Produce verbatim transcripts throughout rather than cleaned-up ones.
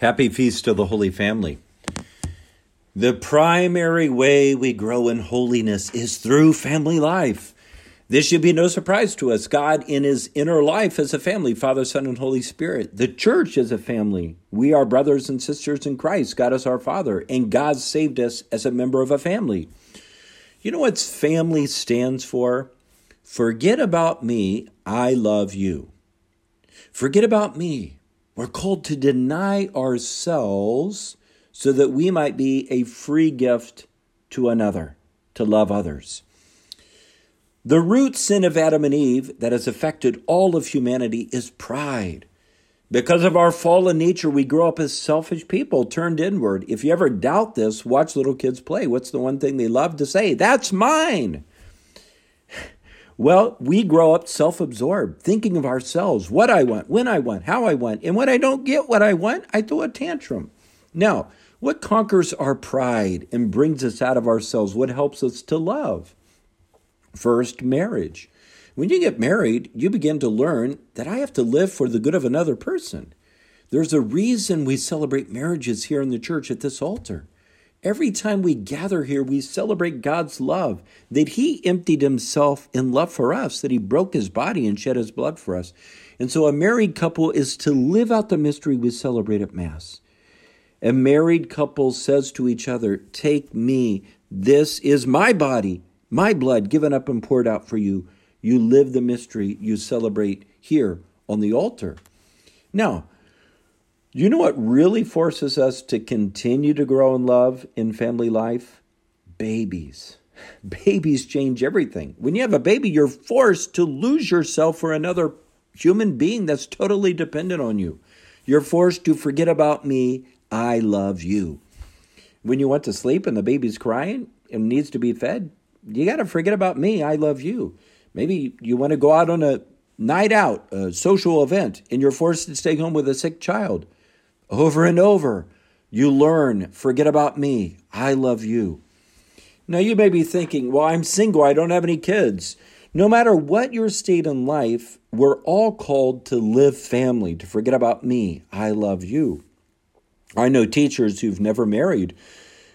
Happy Feast of the Holy Family. The primary way we grow in holiness is through family life. This should be no surprise to us. God in his inner life is a family, Father, Son, and Holy Spirit. The church is a family. We are brothers and sisters in Christ. God is our Father, and God saved us as a member of a family. You know what family stands for? Forget about me, I love you. Forget about me. We're called to deny ourselves so that we might be a free gift to another, to love others. The root sin of Adam and Eve that has affected all of humanity is pride. Because of our fallen nature, we grow up as selfish people turned inward. If you ever doubt this, watch little kids play. What's the one thing they love to say? That's mine. Well, we grow up self-absorbed, thinking of ourselves, what I want, when I want, how I want. And when I don't get what I want, I throw a tantrum. Now, what conquers our pride and brings us out of ourselves? What helps us to love? First, marriage. When you get married, you begin to learn that I have to live for the good of another person. There's a reason we celebrate marriages here in the church at this altar. Every time we gather here, we celebrate God's love, that he emptied himself in love for us, that he broke his body and shed his blood for us. And so a married couple is to live out the mystery we celebrate at Mass. A married couple says to each other, take me, this is my body. My blood given up and poured out for you. You live the mystery you celebrate here on the altar. Now, you know what really forces us to continue to grow in love in family life? Babies. Babies change everything. When you have a baby, you're forced to lose yourself for another human being that's totally dependent on you. You're forced to forget about me. I love you. When you went to sleep and the baby's crying and needs to be fed, you got to forget about me. I love you. Maybe you want to go out on a night out, a social event, and you're forced to stay home with a sick child. Over and over, you learn, forget about me. I love you. Now, you may be thinking, well, I'm single. I don't have any kids. No matter what your state in life, we're all called to live family, to forget about me. I love you. I know teachers who've never married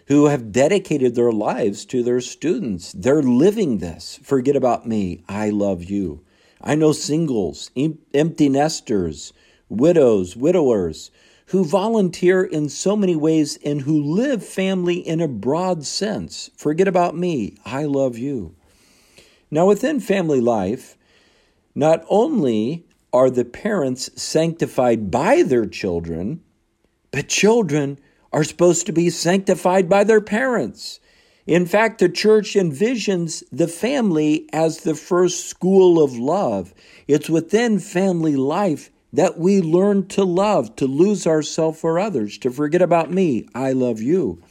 who have dedicated their lives to their students. They're living this. Forget about me. I love you. I know singles, em- empty nesters, widows, widowers, who volunteer in so many ways and who live family in a broad sense. Forget about me. I love you. Now, within family life, not only are the parents sanctified by their children, but children are supposed to be sanctified by their parents. In fact, the church envisions the family as the first school of love. It's within family life that we learn to love, to lose ourselves for others, to forget about me. I love you.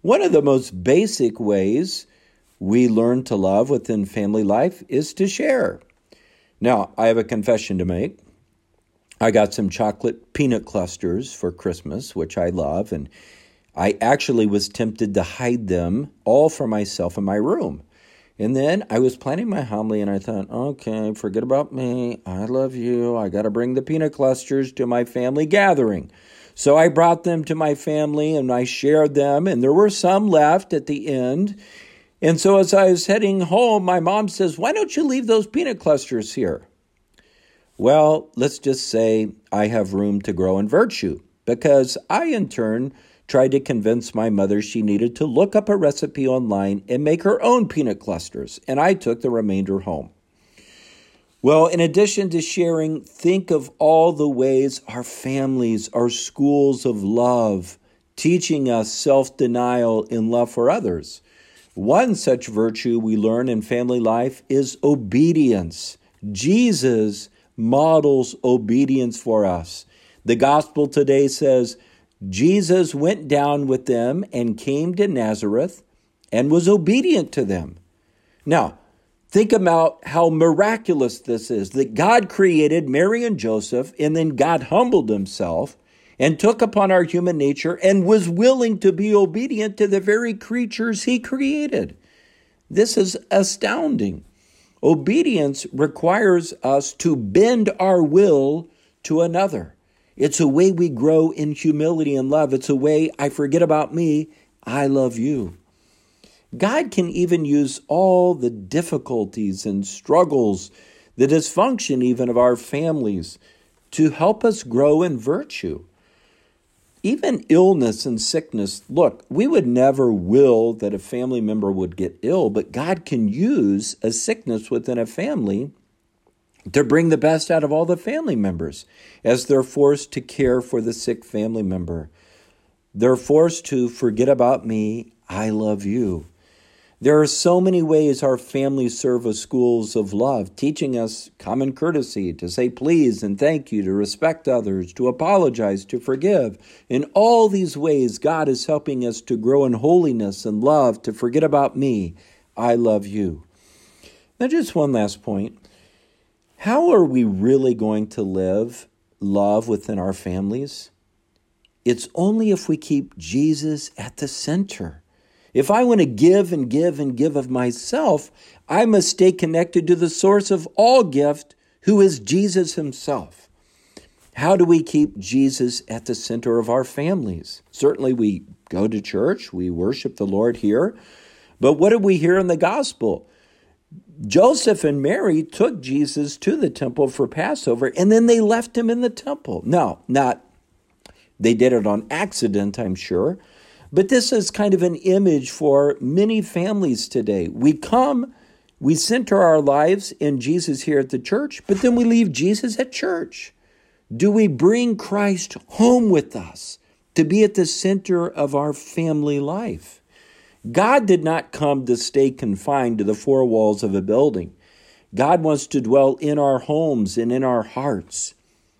One of the most basic ways we learn to love within family life is to share. Now, I have a confession to make. I got some chocolate peanut clusters for Christmas, which I love, and I actually was tempted to hide them all for myself in my room. And then I was planning my homily, and I thought, okay, forget about me. I love you. I got to bring the peanut clusters to my family gathering. So I brought them to my family, and I shared them, and there were some left at the end. And so as I was heading home, my mom says, why don't you leave those peanut clusters here? Well, let's just say I have room to grow in virtue, because I, in turn, tried to convince my mother she needed to look up a recipe online and make her own peanut clusters, and I took the remainder home. Well, in addition to sharing, think of all the ways our families, our schools of love, teaching us self-denial in love for others. One such virtue we learn in family life is obedience. Jesus models obedience for us. The gospel today says, Jesus went down with them and came to Nazareth and was obedient to them. Now, think about how miraculous this is, that God created Mary and Joseph, and then God humbled himself and took upon our human nature and was willing to be obedient to the very creatures he created. This is astounding. Obedience requires us to bend our will to another. It's a way we grow in humility and love. It's a way I forget about me, I love you. God can even use all the difficulties and struggles, the dysfunction even of our families, to help us grow in virtue. Even illness and sickness, look, we would never will that a family member would get ill, but God can use a sickness within a family to bring the best out of all the family members as they're forced to care for the sick family member. They're forced to forget about me, I love you. There are so many ways our families serve as schools of love, teaching us common courtesy, to say please and thank you, to respect others, to apologize, to forgive. In all these ways, God is helping us to grow in holiness and love, to forget about me, I love you. Now, just one last point. How are we really going to live love within our families? It's only if we keep Jesus at the center. If I want to give and give and give of myself, I must stay connected to the source of all gift, who is Jesus himself. How do we keep Jesus at the center of our families? Certainly we go to church, we worship the Lord here, but what do we hear in the gospel? Joseph and Mary took Jesus to the temple for Passover, and then they left him in the temple. Now, not they did it on accident, I'm sure, but this is kind of an image for many families today. We come, we center our lives in Jesus here at the church, but then we leave Jesus at church. Do we bring Christ home with us to be at the center of our family life? God did not come to stay confined to the four walls of a building. God wants to dwell in our homes and in our hearts.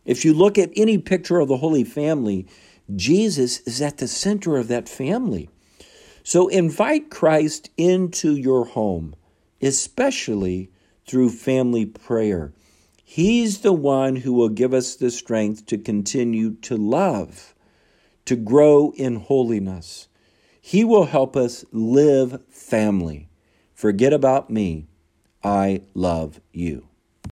If you look at any picture of the Holy Family, Jesus is at the center of that family. So invite Christ into your home, especially through family prayer. He's the one who will give us the strength to continue to love, to grow in holiness. He will help us live family. Forget about me. I love you.